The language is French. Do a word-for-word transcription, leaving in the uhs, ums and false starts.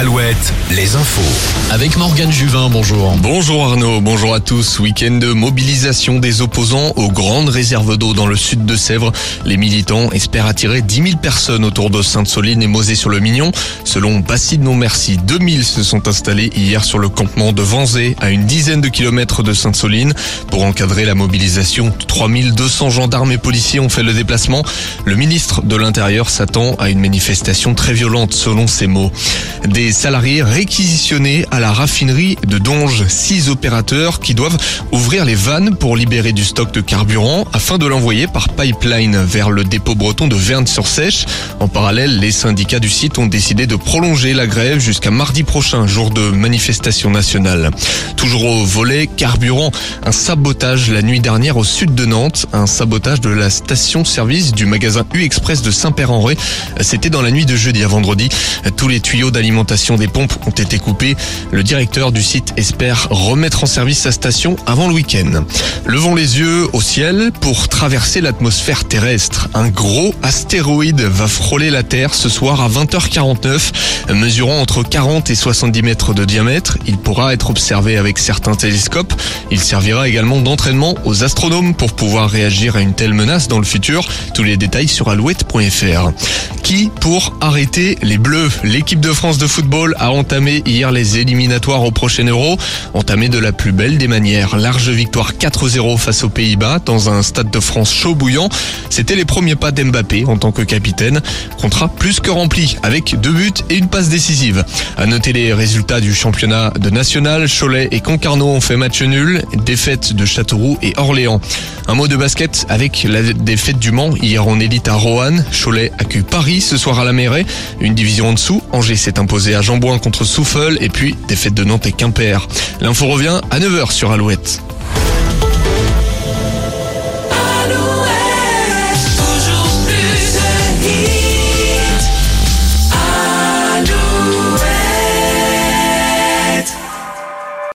Alouette, les infos. Avec Morgane Juvin, bonjour. Bonjour Arnaud, bonjour à tous. Week-end de mobilisation des opposants aux grandes réserves d'eau dans le sud de Sèvres. Les militants espèrent attirer dix mille personnes autour de Sainte-Soline et Mosée-sur-le-Mignon. Selon Basside, non merci, deux mille se sont installés hier sur le campement de Vanzé, à une dizaine de kilomètres de Sainte-Soline. Pour encadrer la mobilisation, trois mille deux cents gendarmes et policiers ont fait le déplacement. Le ministre de l'Intérieur s'attend à une manifestation très violente, selon ses mots. Des salariés réquisitionnés à la raffinerie de Donges, six opérateurs qui doivent ouvrir les vannes pour libérer du stock de carburant afin de l'envoyer par pipeline vers le dépôt breton de Vern-sur-Seiche. En parallèle, les syndicats du site ont décidé de prolonger la grève jusqu'à mardi prochain, jour de manifestation nationale. Toujours au volet carburant, un sabotage la nuit dernière au sud de Nantes, un sabotage de la station-service du magasin U-Express de Saint-Père-en-Retz. C'était dans la nuit de jeudi à vendredi. Tous les tuyaux d'alimentation des pompes ont été coupés. Le directeur du site espère remettre en service sa station avant le week-end. Levons les yeux au ciel pour traverser l'atmosphère terrestre. Un gros astéroïde va frôler la Terre ce soir à vingt heures quarante-neuf. Mesurant entre quarante et soixante-dix mètres de diamètre, il pourra être observé avec certains télescopes. Il servira également d'entraînement aux astronomes pour pouvoir réagir à une telle menace dans le futur. Tous les détails sur alouette point fr. Qui pour arrêter les Bleus? L'équipe de France de football a entamé hier les éliminatoires au prochain Euro. Entamé de la plus belle des manières. Large victoire quatre zéro face aux Pays-Bas dans un stade de France chaud bouillant. C'était les premiers pas d'Mbappé en tant que capitaine. Contrat plus que rempli avec deux buts et une passe décisive. À noter les résultats du championnat de national. Cholet et Concarneau ont fait match nul. Défaite de Châteauroux et Orléans. Un mot de basket avec la défaite du Mans hier en élite à Roanne. Cholet accueille Paris ce soir à la Mairie. Une division en dessous, Angers s'est imposé à Jean-Bouin contre Souffle et puis défaite de Nantes et Quimper. L'info revient à neuf heures sur Alouette.